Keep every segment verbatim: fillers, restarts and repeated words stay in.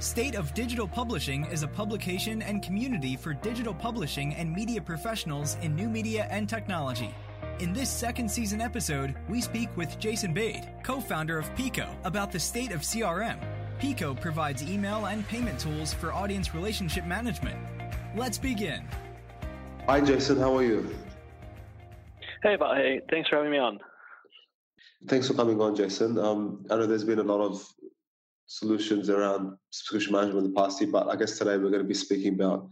State of Digital Publishing is a publication and community for digital publishing and media professionals in new media and technology. In this second season episode, we speak with Jason Bade, co-founder of Pico, about the state of C R M. Pico provides email and payment tools for audience relationship management. Let's begin. Hi, Jason. How are you? Hey, Bahe. Thanks for having me on. Thanks for coming on, Jason. Um, I know there's been a lot of solutions around subscription management in the past year, but I guess today we're going to be speaking about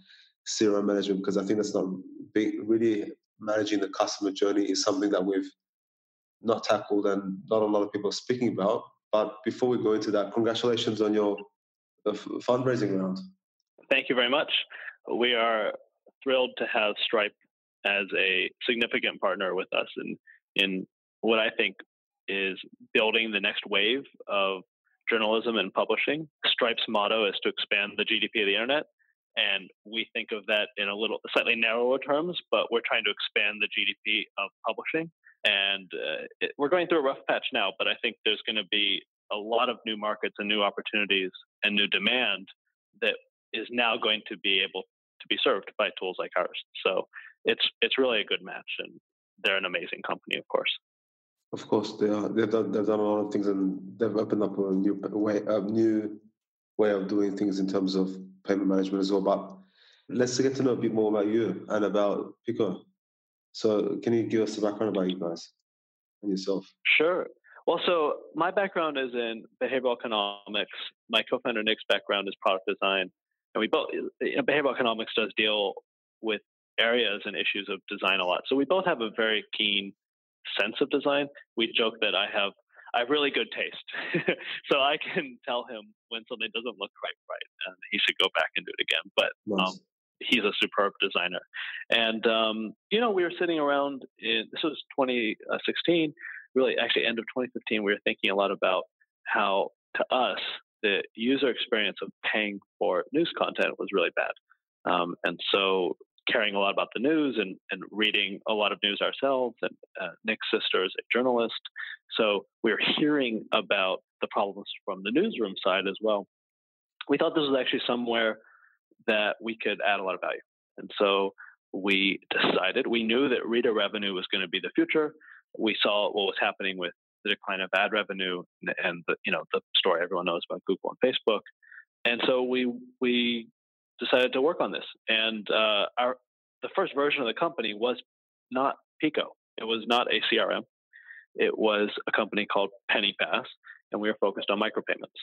C R M management, because I think that's not big, really managing the customer journey is something that we've not tackled and not a lot of people are speaking about. But before we go into that, congratulations on your uh, f- fundraising round. Thank you very much. We are thrilled to have Stripe as a significant partner with us in, in what I think is building the next wave of journalism and publishing. Stripe's motto is to expand the G D P of the internet, and we think of that in a little slightly narrower terms, but we're trying to expand the G D P of publishing. And uh, it, we're going through a rough patch now, but I think there's going to be a lot of new markets and new opportunities and new demand that is now going to be able to be served by tools like ours. So it's it's really a good match, and they're an amazing company, of course. Of course, they are. They've done, they've done a lot of things, and they've opened up a new way, a new way of doing things in terms of payment management as well. But let's get to know a bit more about you and about Pico. So can you give us a background about you guys and yourself? Sure. Well, so my background is in behavioral economics. My co-founder Nick's background is product design. And we both, you know, behavioral economics does deal with areas and issues of design a lot. So we both have a very keen sense of design. We joke that I have I have really good taste. So I can tell him when something doesn't look quite right and he should go back and do it again. But nice. um, he's a superb designer. And, um, you know, we were sitting around in, this was twenty sixteen, really actually end of twenty fifteen, we were thinking a lot about how, to us, the user experience of paying for news content was really bad. Um, and so caring a lot about the news and, and reading a lot of news ourselves, and uh, Nick's sister is a journalist. So we were hearing about the problems from the newsroom side as well. We thought this was actually somewhere that we could add a lot of value. And so we decided, we knew that reader revenue was going to be the future. We saw what was happening with the decline of ad revenue and, and the, you know, the story everyone knows about Google and Facebook. And so we we decided to work on this. And uh, our the first version of the company was not Pico. It was not a C R M. It was a company called Penny Pass, and we were focused on micropayments.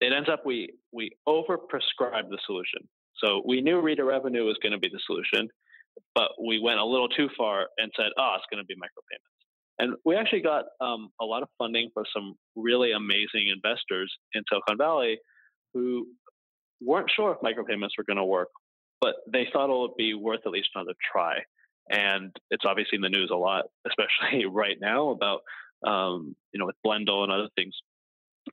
It ends up we we overprescribed the solution. So we knew reader revenue was going to be the solution, but we went a little too far and said, oh, it's going to be micropayments. And we actually got um, a lot of funding from some really amazing investors in Silicon Valley who weren't sure if micropayments were going to work, but they thought it would be worth at least another try. And it's obviously in the news a lot, especially right now about, um, you know, with Blendle and other things.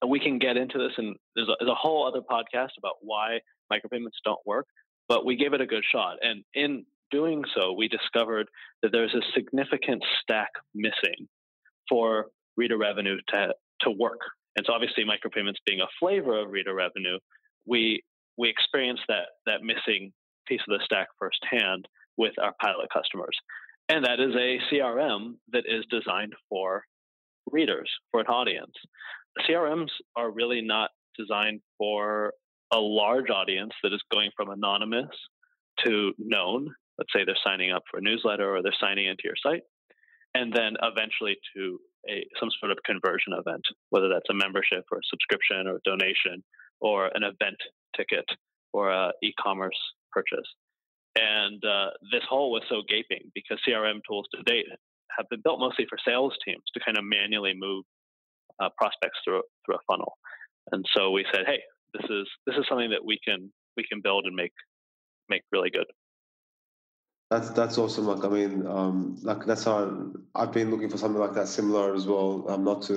We can get into this, and there's a, there's a whole other podcast about why micropayments don't work, but we gave it a good shot. And in doing so, we discovered that there's a significant stack missing for reader revenue to to work. And so obviously micropayments being a flavor of reader revenue, we we experienced that that missing piece of the stack firsthand with our pilot customers. And that is a C R M that is designed for readers, for an audience. C R Ms are really not designed for a large audience that is going from anonymous to known. Let's say they're signing up for a newsletter or they're signing into your site, and then eventually to a some sort of conversion event, whether that's a membership or a subscription or a donation or an event ticket or an e-commerce purchase. And uh, this hole was so gaping because C R M tools to date have been built mostly for sales teams to kind of manually move Uh, prospects through through a funnel. And so we said, hey, this is this is something that we can we can build and make make really good. That's that's awesome. Like I mean, um, like that's how I've been looking for something like that similar as well. Um, not to,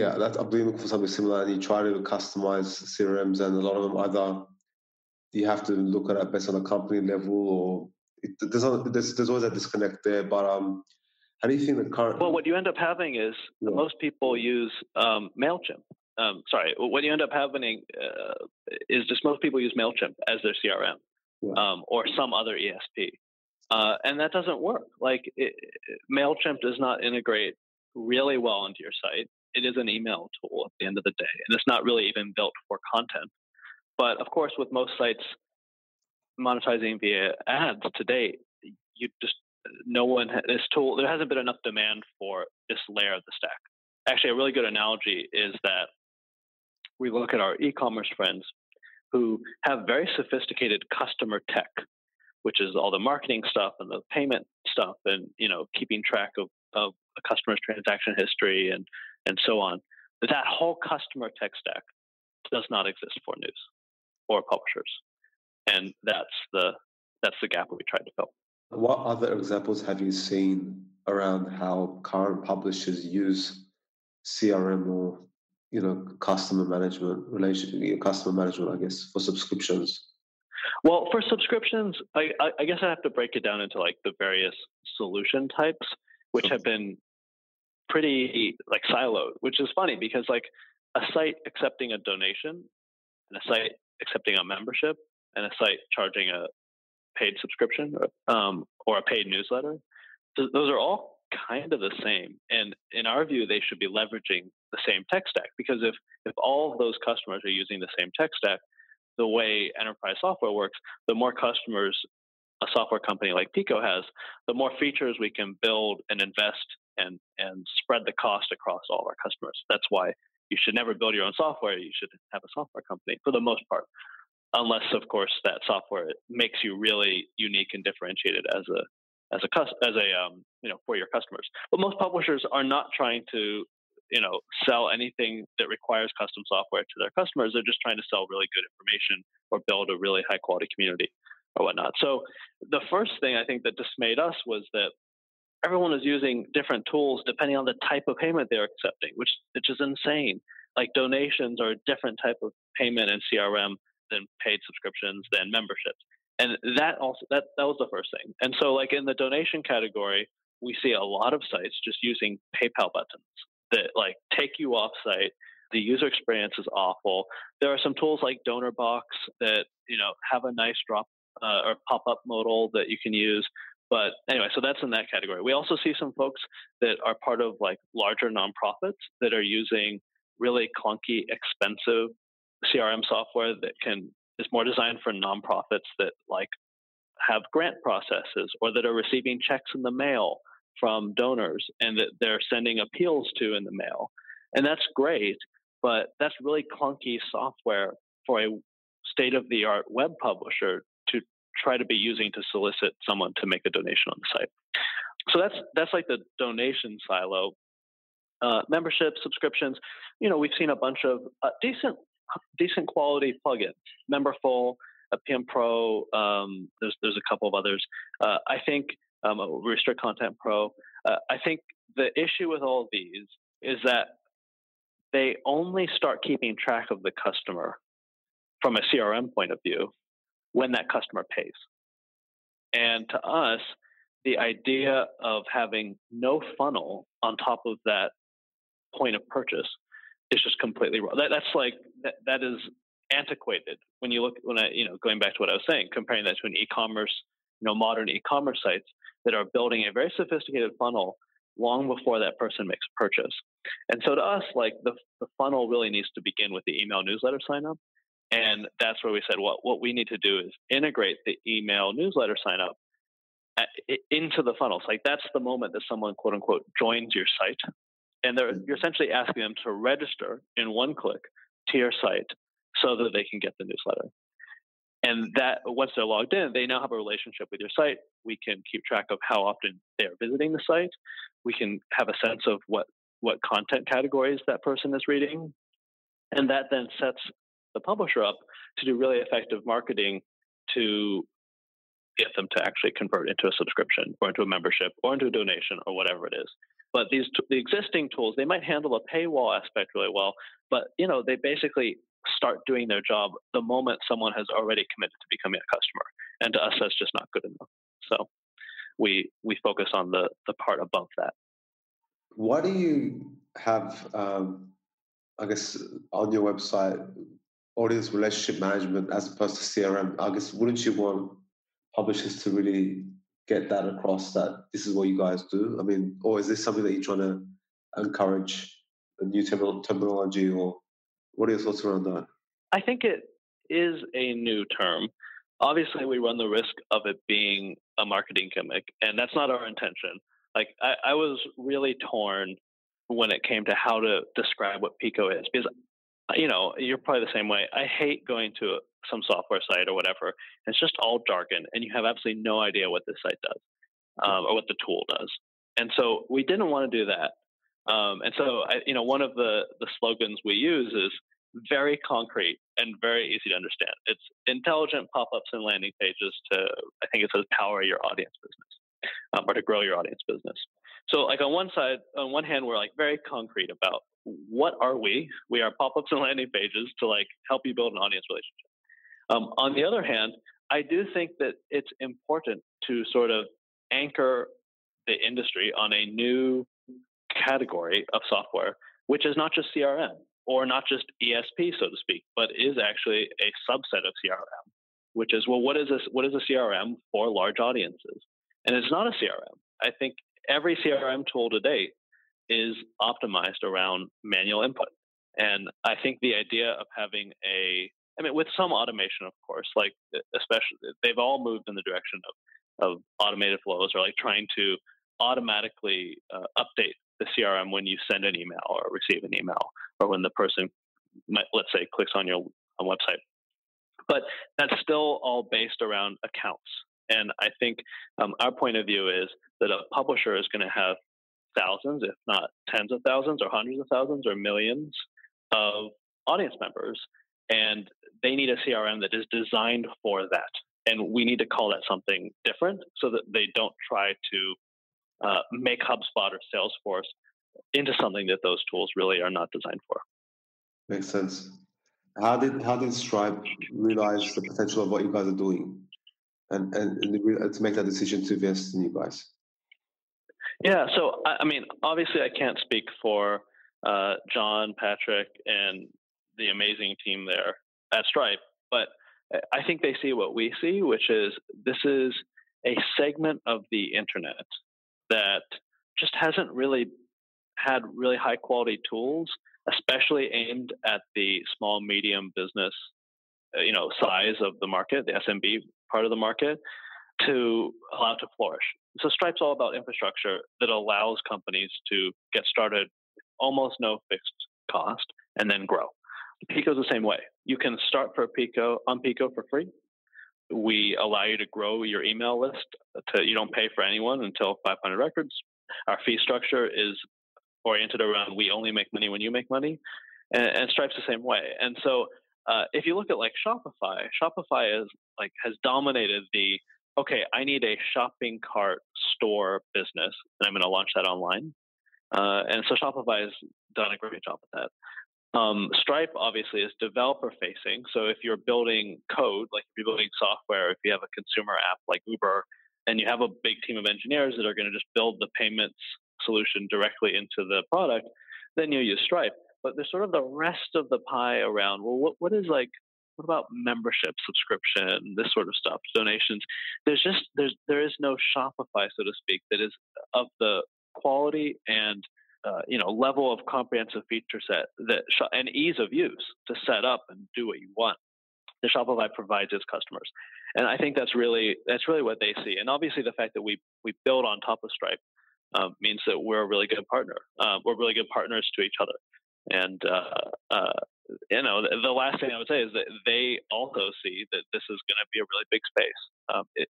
yeah, that I've been looking for something similar. And you try to customize C R Ms, and a lot of them either you have to look at it based on a company level, or it, there's, not, there's there's always a disconnect there. But um. How do you think the current? Well, what you end up having is yeah. most people use um, MailChimp. Um, sorry, what you end up having uh, is just most people use MailChimp as their C R M, yeah. um, or some other E S P. Uh, and that doesn't work. Like it, MailChimp does not integrate really well into your site. It is an email tool at the end of the day, and it's not really even built for content. But of course, with most sites monetizing via ads to date, you just, no one has this tool. There hasn't been enough demand for this layer of the stack. Actually, a really good analogy is that we look at our e-commerce friends who have very sophisticated customer tech, which is all the marketing stuff and the payment stuff and, you know, keeping track of, of a customer's transaction history and, and so on. But that whole customer tech stack does not exist for news or publishers. And that's the, that's the gap we tried to fill. What other examples have you seen around how current publishers use C R M or, you know, customer management relationship, customer management, I guess, for subscriptions? Well, for subscriptions, I, I guess I have to break it down into like the various solution types, which have been pretty like siloed, which is funny because like a site accepting a donation and a site accepting a membership and a site charging a paid subscription um, or a paid newsletter, th- those are all kind of the same. And in our view, they should be leveraging the same tech stack, because if, if all of those customers are using the same tech stack, the way enterprise software works, the more customers a software company like Pico has, the more features we can build and invest and, and spread the cost across all our customers. That's why you should never build your own software. You should have a software company for the most part. Unless, of course, that software makes you really unique and differentiated as a, as a as a um, you know, for your customers. But most publishers are not trying to, you know, sell anything that requires custom software to their customers. They're just trying to sell really good information or build a really high quality community or whatnot. So the first thing I think that dismayed us was that everyone is using different tools depending on the type of payment they're accepting, which which is insane. Like donations are a different type of payment in C R M than paid subscriptions, than memberships. And that also, that, that was the first thing. And so like in the donation category, we see a lot of sites just using PayPal buttons that like take you off site. The user experience is awful. There are some tools like DonorBox that, you know, have a nice drop uh, or pop-up modal that you can use. But anyway, so that's in that category. We also see some folks that are part of like larger nonprofits that are using really clunky, expensive C R M software that can is more designed for nonprofits that like have grant processes or that are receiving checks in the mail from donors and that they're sending appeals to in the mail. And that's great, but that's really clunky software for a state-of-the-art web publisher to try to be using to solicit someone to make a donation on the site. So that's that's like the donation silo. Uh, membership, subscriptions, you know, we've seen a bunch of uh, decent decent quality plugins, Memberful, a P M Pro. Um, there's there's a couple of others. Uh, I think um, Restrict Content Pro. Uh, I think the issue with all of these is that they only start keeping track of the customer from a C R M point of view when that customer pays. And to us, the idea of having no funnel on top of that point of purchase, it's just completely wrong. That, that's like that, that is antiquated. When you look, when I, you know, going back to what I was saying, comparing that to an e-commerce, you know, modern e-commerce sites that are building a very sophisticated funnel long before that person makes a purchase. And so to us, like the the funnel really needs to begin with the email newsletter sign up, and that's where we said, what what we need to do is integrate the email newsletter sign up at, into the funnels. Like that's the moment that someone quote unquote joins your site. And they're, you're essentially asking them to register in one click to your site so that they can get the newsletter. And that once they're logged in, they now have a relationship with your site. We can keep track of how often they're visiting the site. We can have a sense of what, what content categories that person is reading. And that then sets the publisher up to do really effective marketing to get them to actually convert into a subscription or into a membership or into a donation or whatever it is. But these the existing tools, they might handle a paywall aspect really well, but you know they basically start doing their job the moment someone has already committed to becoming a customer, and to us that's just not good enough. So we we focus on the the part above that. Why do you have, um, I guess, on your website audience relationship management as opposed to C R M? I guess, wouldn't you want publishers to really get that across, that this is what you guys do? I mean, or is this something that you're trying to encourage, a new term- terminology, or what are your thoughts around that? I think it is a new term. Obviously, we run the risk of it being a marketing gimmick, and that's not our intention. Like, I, I was really torn when it came to how to describe what Pico is, because, you know, you're probably the same way. I hate going to some software site or whatever. It's just all jargon, and you have absolutely no idea what this site does um, or what the tool does. And so we didn't want to do that. Um, and so, I, you know, one of the, the slogans we use is very concrete and very easy to understand. It's intelligent pop-ups and landing pages to, I think it says, power your audience business um, or to grow your audience business. So like on one side, on one hand, we're like very concrete about what are we? We are pop-ups and landing pages to like help you build an audience relationship. Um, on the other hand, I do think that it's important to sort of anchor the industry on a new category of software, which is not just C R M or not just E S P, so to speak, but is actually a subset of C R M, which is, well, what is this? What is a C R M for large audiences? And it's not a C R M. I think every C R M tool to date is optimized around manual input. And I think the idea of having a, I mean, with some automation, of course, like especially they've all moved in the direction of, of automated flows, or like trying to automatically uh, update the C R M when you send an email or receive an email, or when the person might, let's say, clicks on your on website. But that's still all based around accounts. And I think um, our point of view is that a publisher is going to have thousands, if not tens of thousands or hundreds of thousands or millions of audience members. And they need a C R M that is designed for that. And we need to call that something different so that they don't try to uh, make HubSpot or Salesforce into something that those tools really are not designed for. Makes sense. How did how did Stripe realize the potential of what you guys are doing and, and, and to make that decision to invest in you guys? Yeah, so, I, I mean, obviously I can't speak for uh, John, Patrick, and the amazing team there at Stripe, but I think they see what we see, which is this is a segment of the internet that just hasn't really had really high quality tools, especially aimed at the small, medium business, you know, size of the market, the S M B part of the market, to allow to flourish. So Stripe's all about infrastructure that allows companies to get started with almost no fixed cost and then grow. Pico's the same way. You can start for Pico on Pico for free. We allow you to grow your email list. To, you don't pay for anyone until five hundred records. Our fee structure is oriented around we only make money when you make money, and, and Stripe's the same way. And so, uh, if you look at like Shopify, Shopify is like has dominated the okay. I need a shopping cart store business, and I'm going to launch that online. Uh, and so Shopify has done a great job with that. Um, Stripe obviously is developer facing. So if you're building code, like if you're building software, if you have a consumer app like Uber, and you have a big team of engineers that are going to just build the payments solution directly into the product, then you use Stripe. But there's sort of the rest of the pie around, well, what, what is like, what about membership, subscription, this sort of stuff, donations? There's just, there's, there is no Shopify, so to speak, that is of the quality and Uh, you know, level of comprehensive feature set that sh- and ease of use to set up and do what you want that Shopify provides its customers. And I think that's really that's really what they see. And obviously, the fact that we we build on top of Stripe uh, means that we're a really good partner. Uh, we're really good partners to each other. And uh, uh, you know, the, the last thing I would say is that they also see that this is going to be a really big space. Um, it,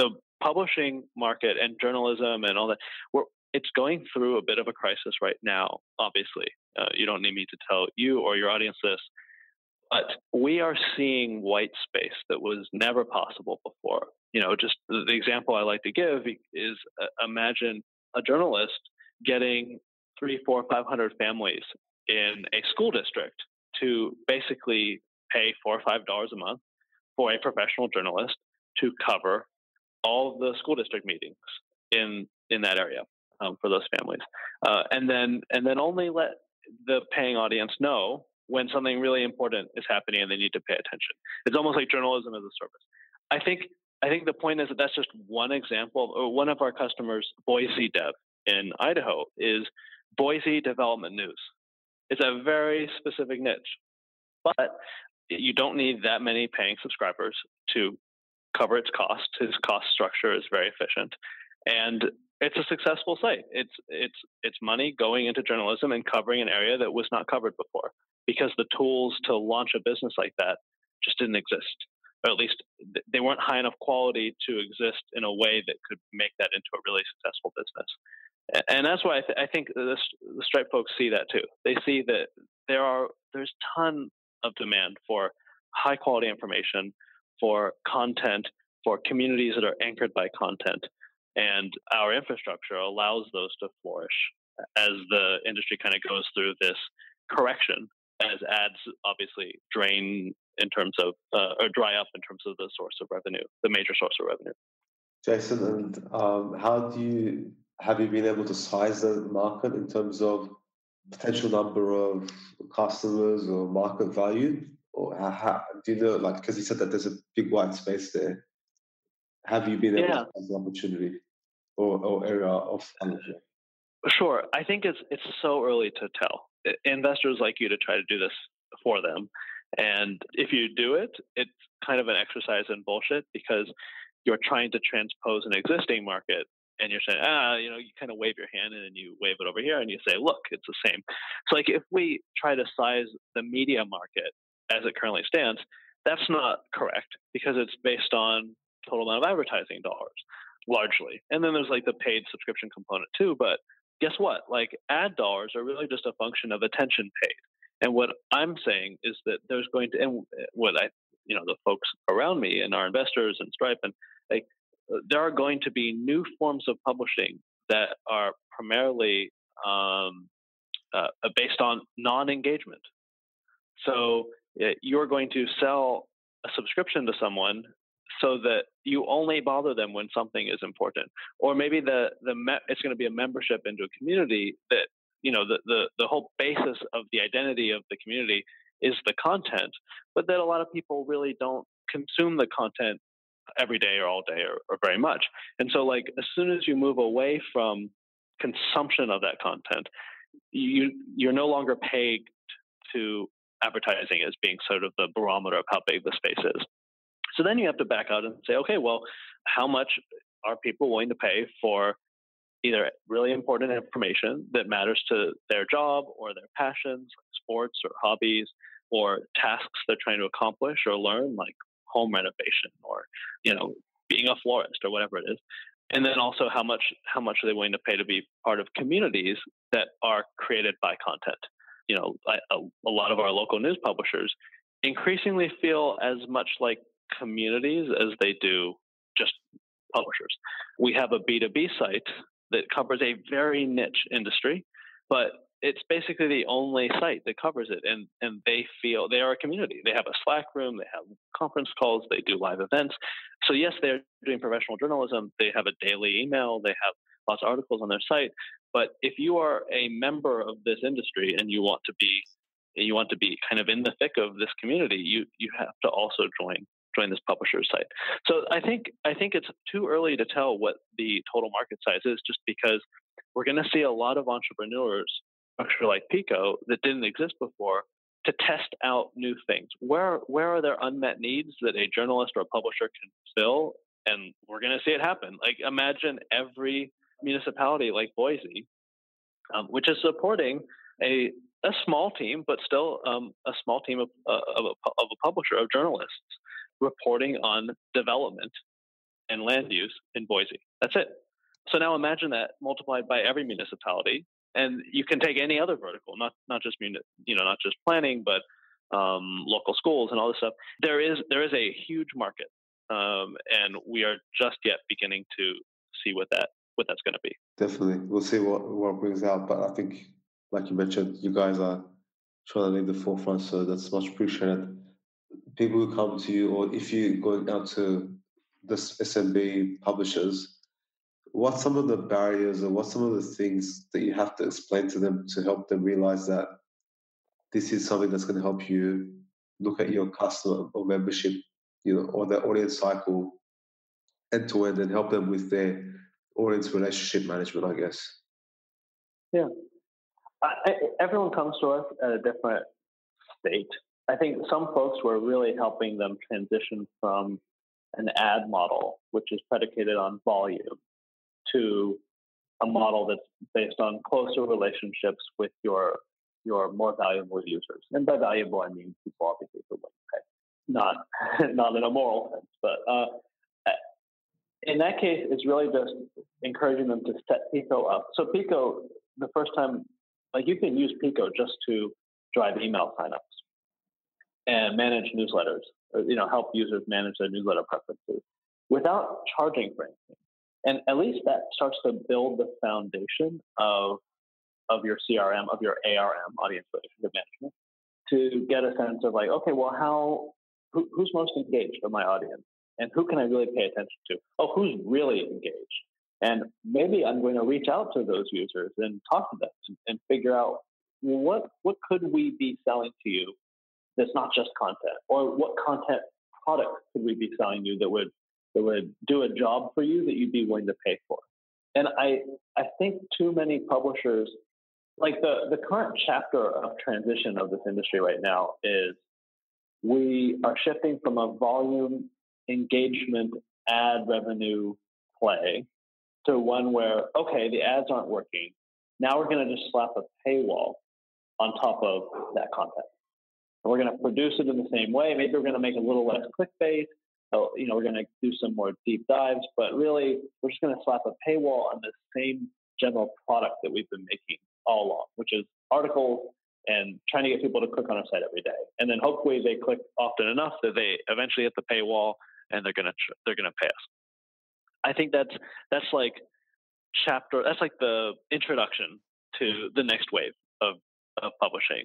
the publishing market and journalism and all that. We're It's going through a bit of a crisis right now, obviously. Uh, you don't need me to tell you or your audience this, but we are seeing white space that was never possible before. You know, just the example I like to give is uh, imagine a journalist getting three, four, five hundred families in a school district to basically pay four or five dollars a month for a professional journalist to cover all of the school district meetings in in that area. Um, for those families, uh, and then and then only let the paying audience know when something really important is happening and they need to pay attention. It's almost like journalism as a service. I think I think the point is that that's just one example, or one of our customers, Boise Dev in Idaho, is Boise Development News. It's a very specific niche, but you don't need that many paying subscribers to cover its cost. Its cost structure is very efficient, and it's a successful site. It's it's it's money going into journalism and covering an area that was not covered before, because the tools to launch a business like that just didn't exist, or at least they weren't high enough quality to exist in a way that could make that into a really successful business. And that's why I, th- I think the, the Stripe folks see that too. They see that there are there's ton of demand for high quality information, for content, for communities that are anchored by content. And our infrastructure allows those to flourish as the industry kind of goes through this correction, as ads obviously drain in terms of, uh, or dry up in terms of the source of revenue, the major source of revenue. Jason, and um, how do you, have you been able to size the market in terms of potential number of customers or market value? Or how, do you know, like, because you said that there's a big white space there. Have you been able yeah. to find the opportunity or, or area of energy? Sure. I think it's it's so early to tell. Investors like you to try to do this for them. And if you do it, it's kind of an exercise in bullshit, because you're trying to transpose an existing market and you're saying, ah, you know, you kind of wave your hand and then you wave it over here and you say, look, it's the same. So like if we try to size the media market as it currently stands, that's not correct, because it's based on total amount of advertising dollars largely. And then there's like the paid subscription component too. But guess what? Like ad dollars are really just a function of attention paid. And what I'm saying is that there's going to, and what I, you know, the folks around me and our investors and Stripe, and like there are going to be new forms of publishing that are primarily um, uh, based on non-engagement. So uh, you're going to sell a subscription to someone so that you only bother them when something is important, or maybe the the me- it's going to be a membership into a community that, you know, the, the the whole basis of the identity of the community is the content, but that a lot of people really don't consume the content every day or all day or, or very much. And so, like, as soon as you move away from consumption of that content, you you're no longer pegged to advertising as being sort of the barometer of how big the space is. So then you have to back out and say, okay, well, how much are people willing to pay for either really important information that matters to their job or their passions, like sports or hobbies, or tasks they're trying to accomplish or learn, like home renovation or, you know, being a florist or whatever it is. And then also how much how much are they willing to pay to be part of communities that are created by content? You know, a, a lot of our local news publishers increasingly feel as much like communities as they do just publishers. We have a B two B site that covers a very niche industry, but it's basically the only site that covers it, and and they feel they are a community. They have a Slack room, they have conference calls, they do live events. So yes, they're doing professional journalism, they have a daily email, they have lots of articles on their site, but if you are a member of this industry and you want to be you want to be kind of in the thick of this community, you you have to also join join this publisher site. So I think I think it's too early to tell what the total market size is, just because we're going to see a lot of entrepreneurs, actually, like Pico, that didn't exist before, to test out new things. Where where are there unmet needs that a journalist or a publisher can fill? And we're going to see it happen. Like imagine every municipality like Boise, um, which is supporting a a small team, but still um, a small team of uh, of, a, of a publisher of journalists, reporting on development and land use in Boise. That's it. So now imagine that multiplied by every municipality, and you can take any other vertical, not not just muni- you know, not just planning, but um, local schools and all this stuff. There is there is a huge market, um, and we are just yet beginning to see what that what that's going to be. Definitely, we'll see what what brings out. But I think, like you mentioned, you guys are trying to lead the forefront, so that's much appreciated. People who come to you, or if you go out to this S M B publishers, what's some of the barriers or what's some of the things that you have to explain to them to help them realize that this is something that's going to help you look at your customer or membership, you know, or their audience cycle end to end and help them with their audience relationship management, I guess. Yeah. I, I, everyone comes to us at a different state. I think some folks were really helping them transition from an ad model, which is predicated on volume, to a model that's based on closer relationships with your your more valuable users. And by valuable, I mean people obviously who win, okay? Not, not in a moral sense, but uh, in that case, it's really just encouraging them to set Pico up. So Pico, the first time, like you can use Pico just to drive email signups and manage newsletters, or, you know, help users manage their newsletter preferences without charging for anything. And at least that starts to build the foundation of of your C R M, of your A R M, audience relationship management, to get a sense of like, okay, well, how who, who's most engaged in my audience? And who can I really pay attention to? Oh, who's really engaged? And maybe I'm going to reach out to those users and talk to them and, and figure out, well, what, what could we be selling to you that's not just content? Or what content product could we be selling you that would that would do a job for you that you'd be willing to pay for? And I I think too many publishers, like the, the current chapter of transition of this industry right now is we are shifting from a volume engagement ad revenue play to one where, okay, the ads aren't working. Now we're going to just slap a paywall on top of that content. And we're going to produce it in the same way. Maybe we're going to make a little less clickbait. So, you know, we're going to do some more deep dives, but really we're just going to slap a paywall on the same general product that we've been making all along, which is articles and trying to get people to click on our site every day. And then hopefully they click often enough that they eventually hit the paywall and they're gonna they're gonna pay us. I think that's that's like chapter that's like the introduction to the next wave of, of publishing.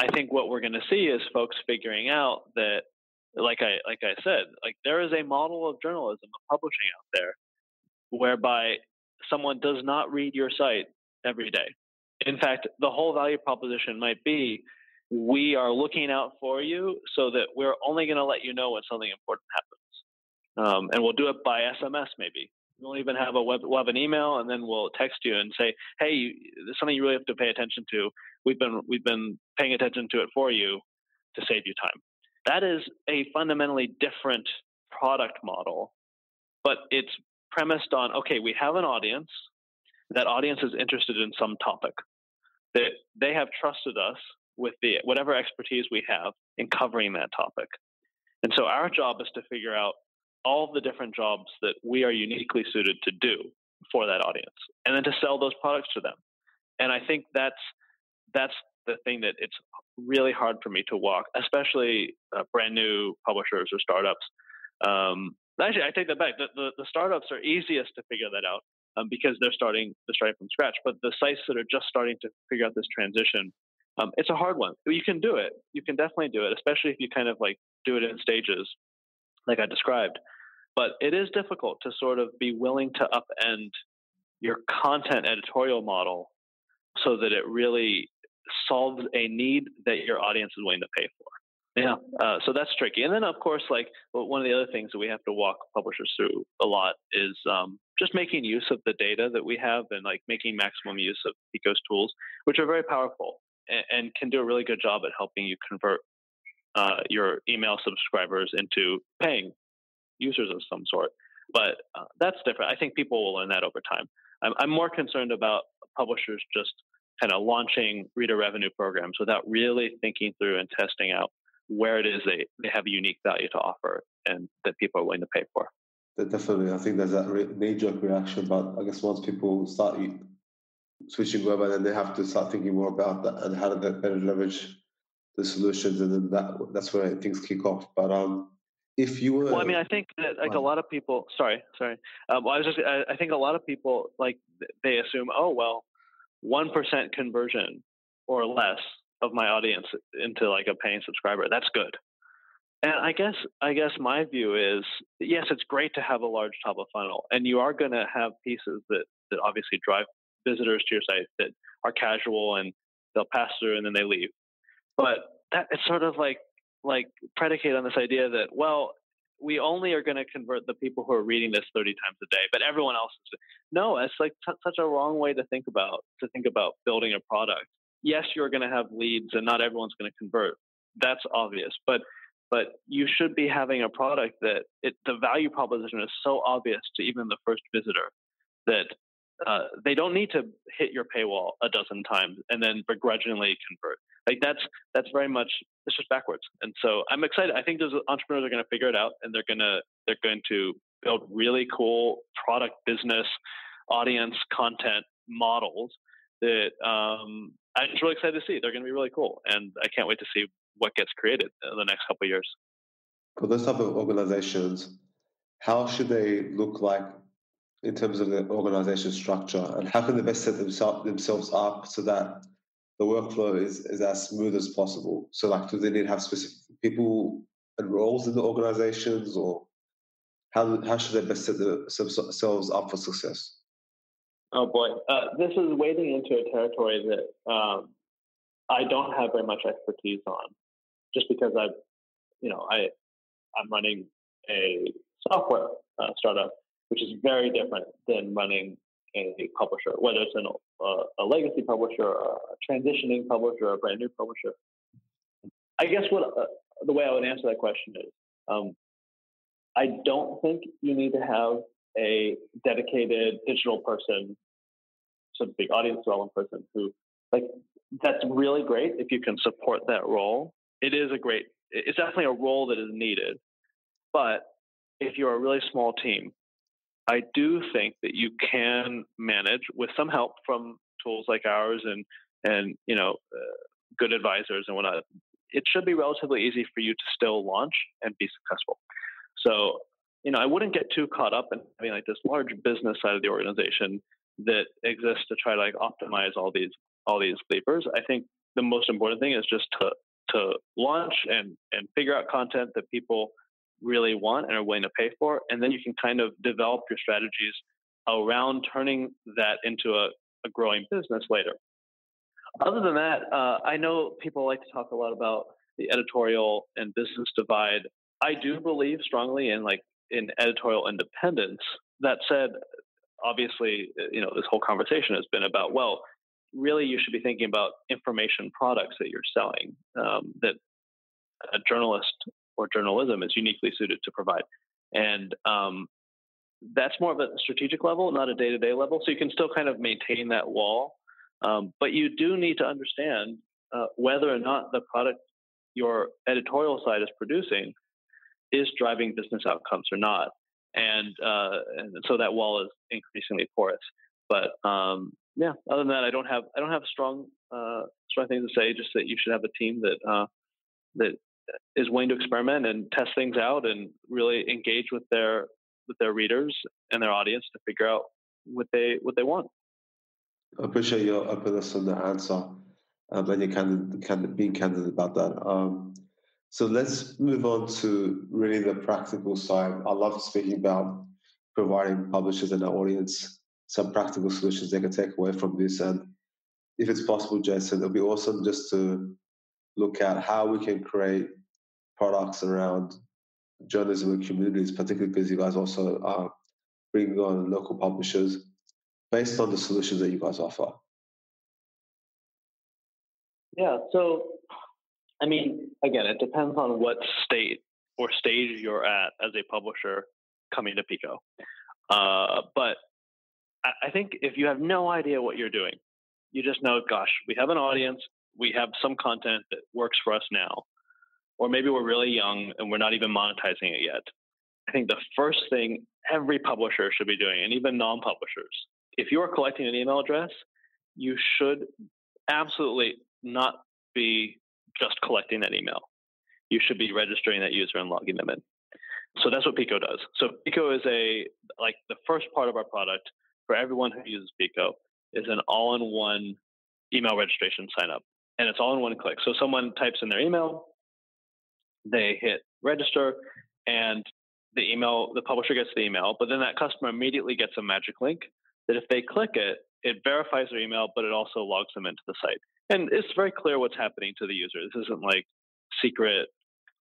I think what we're gonna see is folks figuring out that, like I like I said, like there is a model of journalism, of publishing out there, whereby someone does not read your site every day. In fact, the whole value proposition might be, we are looking out for you so that we're only going to let you know when something important happens. Um, and we'll do it by S M S maybe. We'll even have a web, we'll have an email, and then we'll text you and say, hey, you, there's something you really have to pay attention to. We've been, we've been paying attention to it for you to save you time. That is a fundamentally different product model, but it's premised on, okay, we have an audience. That audience is interested in some topic. They, they have trusted us with the whatever expertise we have in covering that topic. And so our job is to figure out all the different jobs that we are uniquely suited to do for that audience, and then to sell those products to them. And I think that's that's the thing that it's really hard for me to walk, especially uh, brand new publishers or startups. Um, actually, I take that back. The, the, the startups are easiest to figure that out. Um, because they're starting, they're starting from scratch. But the sites that are just starting to figure out this transition, um, it's a hard one. You can do it. You can definitely do it, especially if you kind of like do it in stages, like I described. But it is difficult to sort of be willing to upend your content editorial model so that it really solves a need that your audience is willing to pay for. Yeah, uh, so that's tricky. And then, of course, like well, one of the other things that we have to walk publishers through a lot is um, just making use of the data that we have and like making maximum use of Pico's tools, which are very powerful and, and can do a really good job at helping you convert uh, your email subscribers into paying users of some sort. But uh, that's different. I think people will learn that over time. I'm, I'm more concerned about publishers just kind of launching reader revenue programs without really thinking through and testing out where it is they, they have a unique value to offer and that people are willing to pay for. Definitely. I think there's that re- knee-jerk reaction, but I guess once people start switching over, then they have to start thinking more about that and how to better leverage the solutions, and then that that's where things kick off. But um, if you were... Well, I mean, I think that like a lot of people... Sorry, sorry. Um, I was just. I, I think a lot of people, like, they assume, oh, well, one percent conversion or less of my audience into like a paying subscriber. That's good. And I guess, I guess my view is, yes, it's great to have a large top of funnel, and you are going to have pieces that, that obviously drive visitors to your site that are casual and they'll pass through and then they leave. But that is sort of like like predicated on this idea that, well, we only are going to convert the people who are reading this thirty times a day, but everyone else is no. It's like t- such a wrong way to think about to think about building a product. Yes, you're going to have leads, and not everyone's going to convert. That's obvious, but but you should be having a product that it, the value proposition is so obvious to even the first visitor that uh, they don't need to hit your paywall a dozen times and then begrudgingly convert. Like that's that's very much it's just backwards. And so I'm excited. I think those entrepreneurs are going to figure it out, and they're gonna they're going to build really cool product, business, audience, content models that um, I'm just really excited to see. They're going to be really cool, and I can't wait to see what gets created in the next couple of years. For those type of organizations, how should they look like in terms of their organization structure, and how can they best set themselves themselves up so that the workflow is, is as smooth as possible? So, like, do they need to have specific people and roles in the organizations, or how how should they best set themselves up for success? Oh boy, uh, this is wading into a territory that um, I don't have very much expertise on, just because I, you know, I I'm running a software uh, startup, which is very different than running a publisher, whether it's an, uh, a legacy publisher, a transitioning publisher, a brand new publisher. I guess what uh, the way I would answer that question is, um, I don't think you need to have a dedicated digital person, so big audience development person who, like, that's really great if you can support that role. It is a great, it's definitely a role that is needed. But if you're a really small team, I do think that you can manage with some help from tools like ours and, and you know, uh, good advisors and whatnot. It should be relatively easy for you to still launch and be successful. So, you know, I wouldn't get too caught up in having like this large business side of the organization that exists to try to like optimize all these all these levers. I think the most important thing is just to to launch and and figure out content that people really want and are willing to pay for, and then you can kind of develop your strategies around turning that into a, a growing business later. Other than that, uh, I know people like to talk a lot about the editorial and business divide. I do believe strongly in like in editorial independence. That said, obviously, you know, this whole conversation has been about, well, really you should be thinking about information products that you're selling um, that a journalist or journalism is uniquely suited to provide. And um, that's more of a strategic level, not a day-to-day level. So you can still kind of maintain that wall. Um, but you do need to understand uh, whether or not the product your editorial side is producing is driving business outcomes or not. And, uh, and so that wall is increasingly porous. But um, yeah, other than that, I don't have I don't have strong uh, strong things to say, just that you should have a team that uh, that is willing to experiment and test things out and really engage with their with their readers and their audience to figure out what they what they want. I appreciate your openness on the answer, um, and you can can being candid about that. Um, so let's move on to really the practical side. I love speaking about providing publishers and their audience some practical solutions they can take away from this. And if it's possible, Jason, it'll be awesome just to look at how we can create products around journalism and communities, particularly because you guys also are bringing on local publishers based on the solutions that you guys offer. Yeah, so, I mean, again, it depends on what state or stage you're at as a publisher coming to Pico. Uh, but I think if you have no idea what you're doing, you just know, gosh, we have an audience, we have some content that works for us now, or maybe we're really young and we're not even monetizing it yet. I think the first thing every publisher should be doing, and even non-publishers, if you're collecting an email address, you should absolutely not be just collecting that email. You should be registering that user and logging them in. So that's what Pico does. So Pico is a, like the first part of our product for everyone who uses Pico is an all-in-one email registration sign-up. And it's all in one click. So someone types in their email, they hit register, and the email, the publisher gets the email, but then that customer immediately gets a magic link that if they click it, it verifies their email, but it also logs them into the site. And it's very clear what's happening to the user. This isn't like secret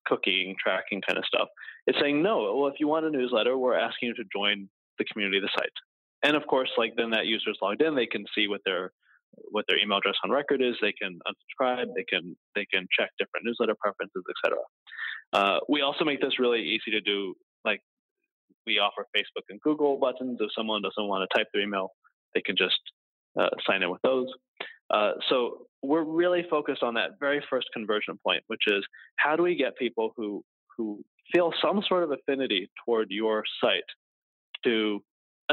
cooking, tracking kind of stuff. It's saying, no, well, if you want a newsletter, we're asking you to join the community of the site. And of course, like then that user's logged in, they can see what their what their email address on record is. They can unsubscribe. They can they can check different newsletter preferences, et cetera. Uh, we also make this really easy to do. Like we offer Facebook and Google buttons. If someone doesn't want to type their email, they can just uh, sign in with those. Uh, so we're really focused on that very first conversion point, which is how do we get people who who feel some sort of affinity toward your site to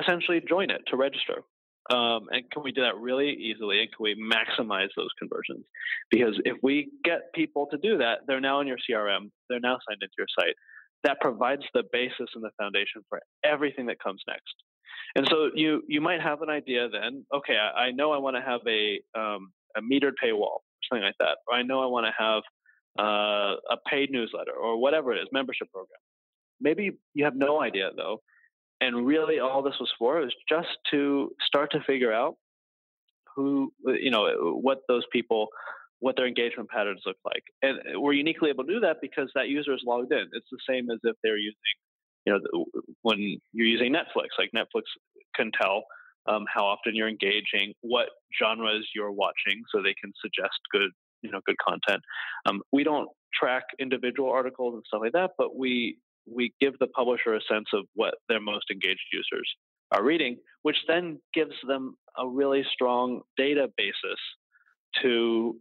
essentially join it, to register. Um, and can we do that really easily? And can we maximize those conversions? Because if we get people to do that, they're now in your C R M, they're now signed into your site. That provides the basis and the foundation for everything that comes next. And so you you might have an idea then, okay, I, I know I want to have a um, a metered paywall, something like that, or I know I want to have uh, a paid newsletter or whatever it is, membership program. Maybe you have no idea though, and really all this was for was just to start to figure out who, you know, what those people, what their engagement patterns look like. And we're uniquely able to do that because that user is logged in. It's the same as if they're using, you know, when you're using Netflix, like Netflix can tell um, how often you're engaging, what genres you're watching, so they can suggest good, you know, good content. Um, we don't track individual articles and stuff like that, but we we give the publisher a sense of what their most engaged users are reading, which then gives them a really strong data basis to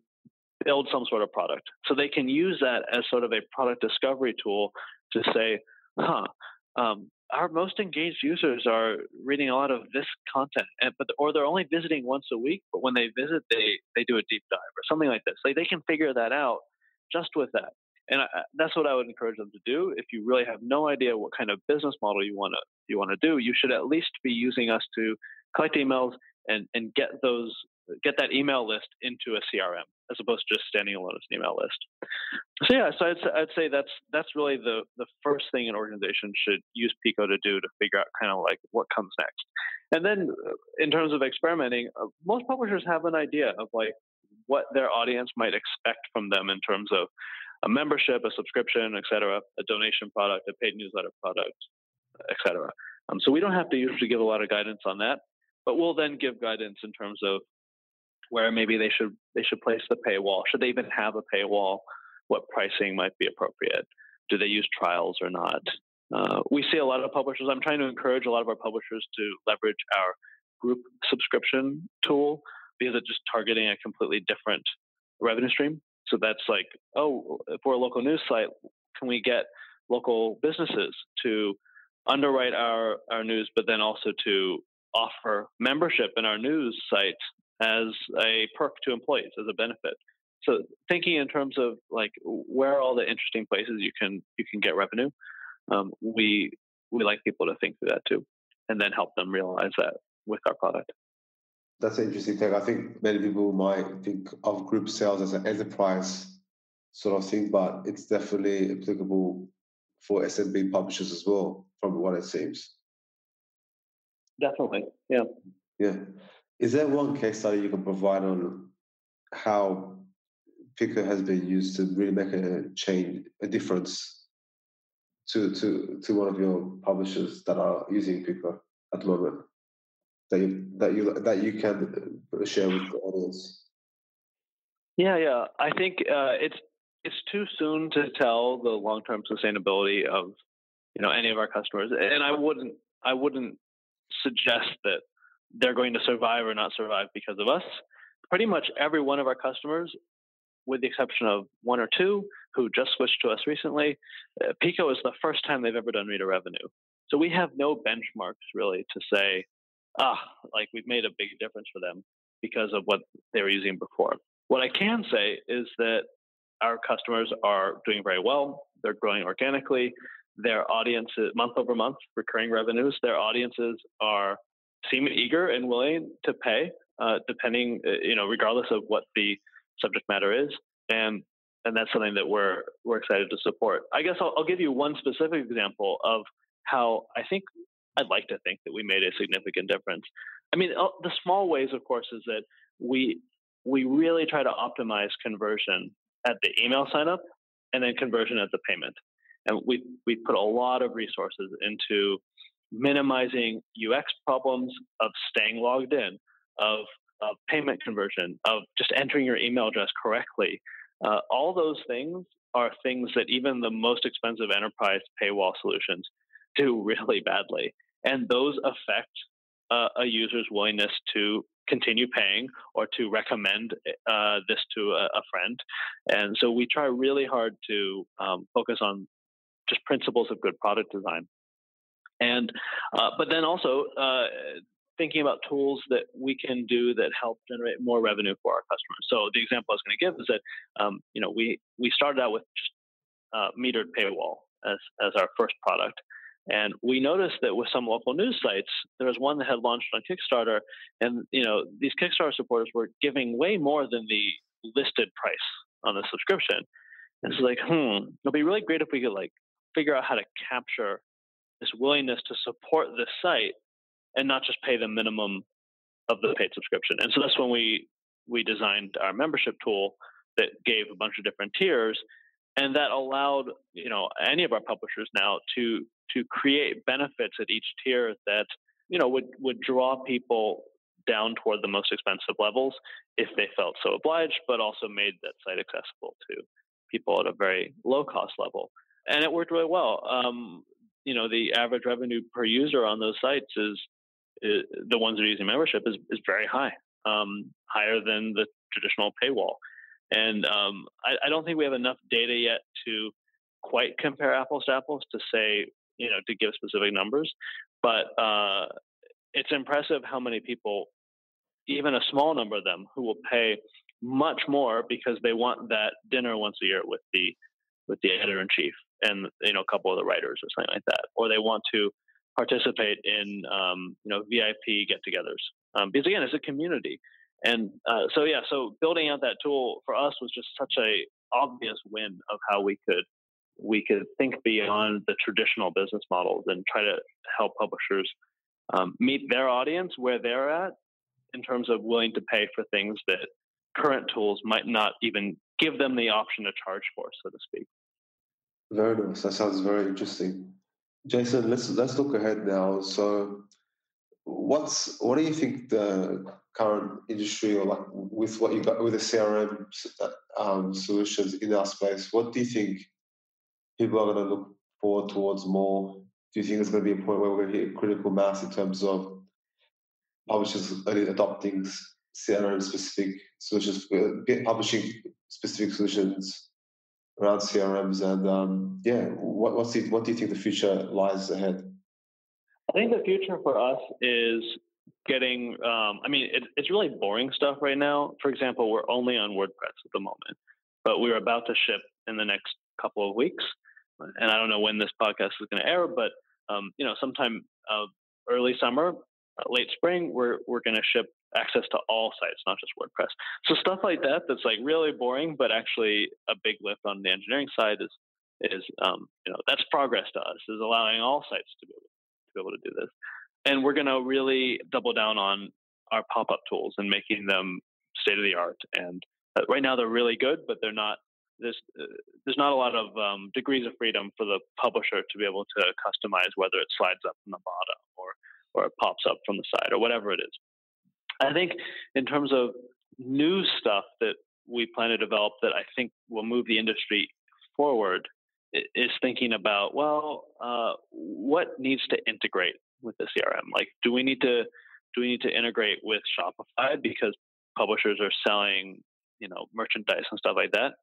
build some sort of product. So they can use that as sort of a product discovery tool to say, huh, um, our most engaged users are reading a lot of this content, and, but or they're only visiting once a week, but when they visit, they, they do a deep dive or something like this. Like they can figure that out just with that. And I, that's what I would encourage them to do. If you really have no idea what kind of business model you want to you want to do, you should at least be using us to collect emails and, and get those get that email list into a C R M as opposed to just standing alone as an email list. So yeah, so I'd, I'd say that's that's really the the first thing an organization should use Pico to do, to figure out kind of like what comes next. And then in terms of experimenting, most publishers have an idea of like what their audience might expect from them in terms of a membership, a subscription, et cetera, a donation product, a paid newsletter product, et cetera. Um, so we don't have to usually give a lot of guidance on that, but we'll then give guidance in terms of where maybe they should they should place the paywall. Should they even have a paywall? What pricing might be appropriate? Do they use trials or not? Uh, we see a lot of publishers, I'm trying to encourage a lot of our publishers to leverage our group subscription tool because it's just targeting a completely different revenue stream. So that's like, oh, if we're a local news site, can we get local businesses to underwrite our, our news, but then also to offer membership in our news site as a perk to employees, as a benefit? So thinking in terms of like where are all the interesting places you can you can get revenue, um, we we like people to think through that too, and then help them realize that with our product. That's an interesting thing. I think many people might think of group sales as an enterprise sort of thing, but it's definitely applicable for S M B publishers as well, from what it seems. Definitely, yeah. Yeah. Is there one case study you can provide on how Pico has been used to really make a change, a difference to to, to one of your publishers that are using Pico at the moment? That you, that you that you can share with the audience? Yeah, yeah. I think uh, it's it's too soon to tell the long term sustainability of you know any of our customers, and I wouldn't I wouldn't suggest that they're going to survive or not survive because of us. Pretty much every one of our customers, with the exception of one or two who just switched to us recently, uh, Pico is the first time they've ever done reader revenue. So we have no benchmarks really to say, ah, like we've made a big difference for them because of what they were using before. What I can say is that our customers are doing very well. They're growing organically. Their audiences, month over month, recurring revenues, their audiences are seem eager and willing to pay, uh, depending, you know, regardless of what the subject matter is. And and that's something that we're we're excited to support. I guess I'll, I'll give you one specific example of how I think, I'd like to think that we made a significant difference. I mean, the small ways, of course, is that we we really try to optimize conversion at the email signup and then conversion at the payment. And we we put a lot of resources into minimizing U X problems of staying logged in, of, of payment conversion, of just entering your email address correctly. Uh, all those things are things that even the most expensive enterprise paywall solutions do really badly. And those affect uh, a user's willingness to continue paying or to recommend uh, this to a, a friend. And so we try really hard to um, focus on just principles of good product design. And, uh, but then also uh, thinking about tools that we can do that help generate more revenue for our customers. So the example I was going to give is that, um, you know, we, we started out with just uh, metered paywall as, as our first product. And we noticed that with some local news sites, there was one that had launched on Kickstarter, and you know these Kickstarter supporters were giving way more than the listed price on the subscription. And it's like, hmm, it'll be really great if we could like figure out how to capture this willingness to support this site and not just pay the minimum of the paid subscription. And so that's when we we designed our membership tool that gave a bunch of different tiers, and that allowed you know any of our publishers now to to create benefits at each tier that, you know, would, would draw people down toward the most expensive levels if they felt so obliged, but also made that site accessible to people at a very low cost level. And it worked really well. Um, you know, the average revenue per user on those sites is, is the ones that are using membership is, is very high, um, higher than the traditional paywall. And um, I, I don't think we have enough data yet to quite compare apples to apples to say, you know, to give specific numbers, but uh, it's impressive how many people, even a small number of them, who will pay much more because they want that dinner once a year with the with the editor in chief and you know a couple of the writers or something like that, or they want to participate in um, you know V I P get-togethers um, because again, it's a community, and uh, so yeah, so building out that tool for us was just such a obvious win of how we could. we could think beyond the traditional business models and try to help publishers um, meet their audience where they're at in terms of willing to pay for things that current tools might not even give them the option to charge for, so to speak. Very nice. That sounds very interesting. Jason, let's let's look ahead now. So what's what do you think the current industry, or like with what you got with the C R M um, solutions in our space, what do you think people are going to look forward towards more? Do you think there's going to be a point where we're going to hit critical mass in terms of publishers adopting C R M-specific solutions, publishing-specific solutions around C R Ms? And, um, yeah, what, what's the, what do you think the future lies ahead? I think the future for us is getting um, – I mean, it, it's really boring stuff right now. For example, we're only on WordPress at the moment, but we're about to ship in the next couple of weeks. And I don't know when this podcast is going to air, but um, you know, sometime uh, early summer, uh, late spring, we're we're going to ship access to all sites, not just WordPress. So stuff like that that's like really boring, but actually a big lift on the engineering side is is um, you know that's progress to us, is allowing all sites to be able to, be able to do this. And we're going to really double down on our pop up tools and making them state of the art. And uh, right now they're really good, but they're not. There's, uh, there's not a lot of um, degrees of freedom for the publisher to be able to customize whether it slides up from the bottom or, or it pops up from the side or whatever it is. I think in terms of new stuff that we plan to develop that I think will move the industry forward is thinking about, well, uh, what needs to integrate with the C R M? Like, do we need to do we need to integrate with Shopify because publishers are selling, you know, merchandise and stuff like that?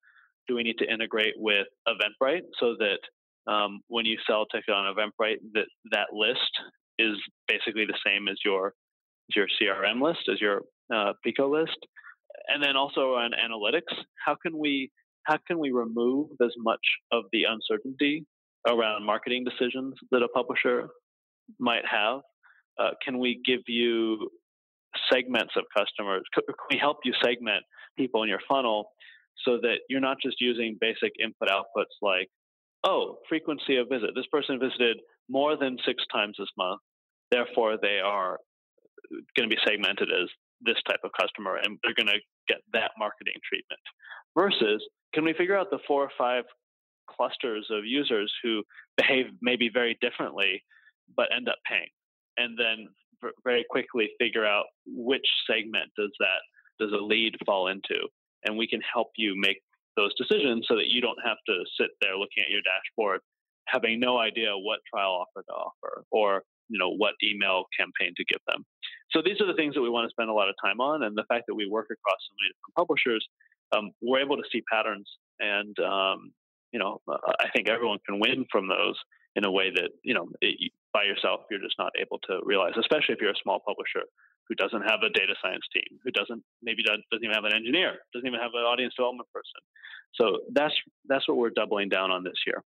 Do we need to integrate with Eventbrite so that um, when you sell a ticket on Eventbrite, that that list is basically the same as your as your C R M list, as your uh, Pico list? And then also on analytics, how can we how can we remove as much of the uncertainty around marketing decisions that a publisher might have? Uh, can we give you segments of customers? Can we help you segment people in your funnel, so that you're not just using basic input outputs like, oh, frequency of visit. This person visited more than six times this month. Therefore, they are going to be segmented as this type of customer, and they're going to get that marketing treatment? Versus, can we figure out the four or five clusters of users who behave maybe very differently, but end up paying? And then very quickly figure out which segment does that does a lead fall into, and we can help you make those decisions so that you don't have to sit there looking at your dashboard having no idea what trial offer to offer, or you know what email campaign to give them. So these are the things that we want to spend a lot of time on, and the fact that we work across so many different publishers, um, we're able to see patterns, and um, you know I think everyone can win from those in a way that you know it, by yourself you're just not able to realize, especially if you're a small publisher who doesn't have a data science team, who doesn't maybe doesn't even have an engineer, doesn't even have an audience development person. So that's that's what we're doubling down on this year.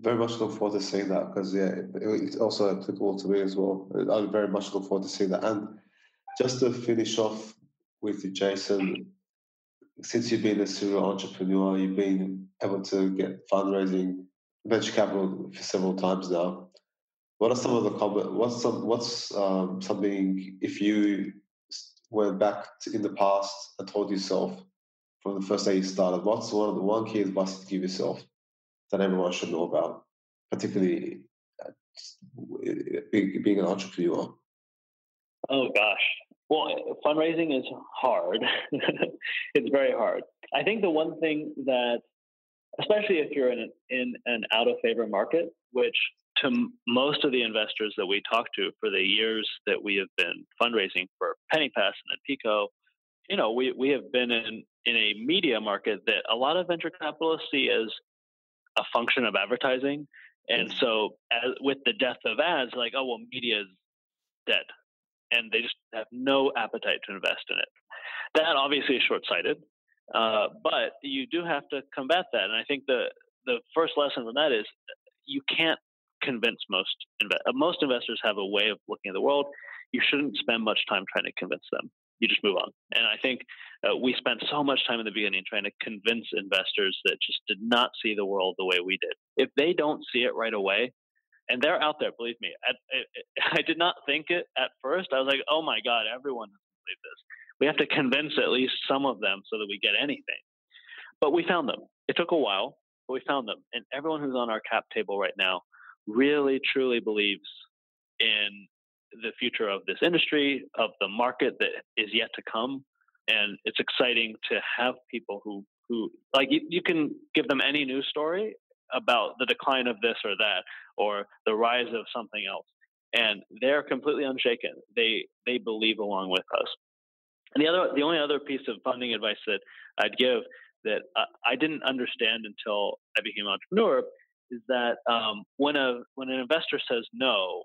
Very much look forward to seeing that, because yeah, it, it's also applicable to me as well. I very much look forward to seeing that. And just to finish off with you, Jason, since you've been a serial entrepreneur, you've been able to get fundraising, venture capital for several times now. What are some of the common? What's some? What's um, something? If you went back to, in the past and told yourself from the first day you started, what's one of the one key advice to give yourself that everyone should know about, particularly being, being an entrepreneur? Oh gosh, well, fundraising is hard. It's very hard. I think the one thing that, especially if you're in an, in an out of favor market, which to most of the investors that we talk to for the years that we have been fundraising for Penny Pass and then Pico, you know, we, we have been in, in a media market that a lot of venture capitalists see as a function of advertising. And so as, with the death of ads, like, oh, well, media is dead. And they just have no appetite to invest in it. That obviously is short-sighted, uh, but you do have to combat that. And I think the, the first lesson from that is you can't convince most investors. Most investors have a way of looking at the world. You shouldn't spend much time trying to convince them. You just move on. And I think uh, we spent so much time in the beginning trying to convince investors that just did not see the world the way we did. If they don't see it right away, and they're out there, believe me, I, I, I did not think it at first. I was like, oh my God, everyone doesn't believe this. We have to convince at least some of them so that we get anything. But we found them. It took a while, but we found them. And everyone who's on our cap table right now really truly believes in the future of this industry, of the market that is yet to come. And it's exciting to have people who, who like, you, you can give them any news story about the decline of this or that, or the rise of something else, and they're completely unshaken. They, they believe along with us. And the other, the only other piece of funding advice that I'd give that I, I didn't understand until I became an entrepreneur is that um, when a when an investor says no,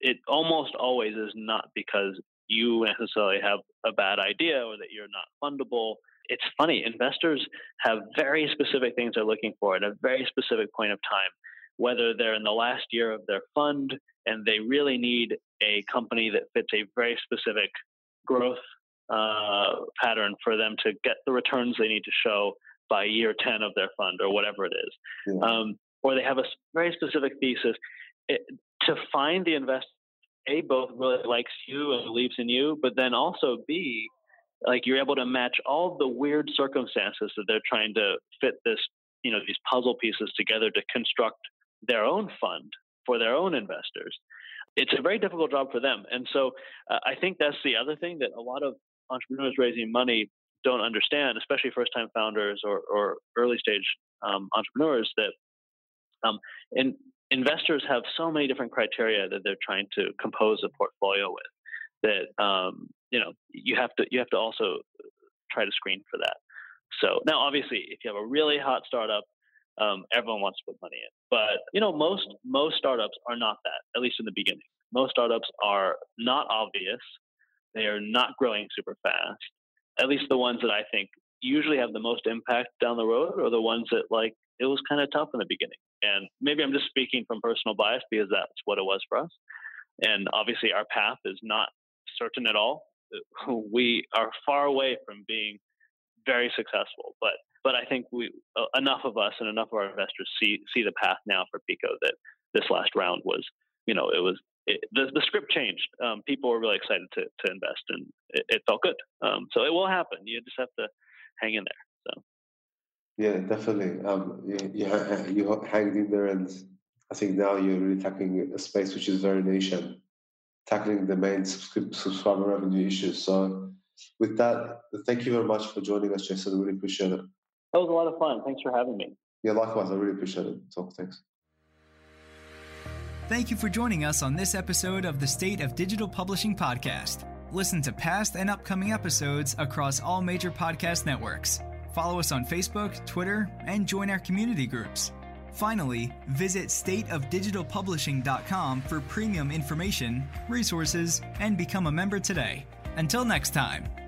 it almost always is not because you necessarily have a bad idea or that you're not fundable. It's funny. Investors have very specific things they're looking for at a very specific point of time, whether they're in the last year of their fund and they really need a company that fits a very specific growth uh, pattern for them to get the returns they need to show by year ten of their fund or whatever it is. Yeah. Um, or they have a very specific thesis. It, to find the investor, A, both really likes you and believes in you, but then also B, like you're able to match all the weird circumstances that they're trying to fit this, you know, these puzzle pieces together to construct their own fund for their own investors. It's a very difficult job for them. And so uh, I think that's the other thing that a lot of entrepreneurs raising money don't understand, especially first-time founders or, or early-stage um, entrepreneurs, that Um, and investors have so many different criteria that they're trying to compose a portfolio with that, um, you know, you have to, you have to also try to screen for that. So now, obviously, if you have a really hot startup, um, everyone wants to put money in, but you know, most, most startups are not that, at least in the beginning. Most startups are not obvious. They are not growing super fast. At least the ones that I think usually have the most impact down the road are the ones that, like, it was kind of tough in the beginning. And maybe I'm just speaking from personal bias because that's what it was for us. And obviously our path is not certain at all. We are far away from being very successful, but, but I think we, enough of us and enough of our investors see, see the path now for Pico that this last round was, you know, it was it, the, the script changed. Um, people were really excited to, to invest, and it, it felt good. Um, so it will happen. You just have to hang in there. So. Yeah, definitely. Um, you you, you hanged in there, and I think now you're really tackling a space which is very nascent, tackling the main subscriber revenue issue. So with that, thank you very much for joining us, Jason. I really appreciate it. That was a lot of fun. Thanks for having me. Yeah, likewise. I really appreciate it. So thanks. Thank you for joining us on this episode of the State of Digital Publishing Podcast. Listen to past and upcoming episodes across all major podcast networks. Follow us on Facebook, Twitter, and join our community groups. Finally, visit state of digital publishing dot com for premium information, resources, and become a member today. Until next time.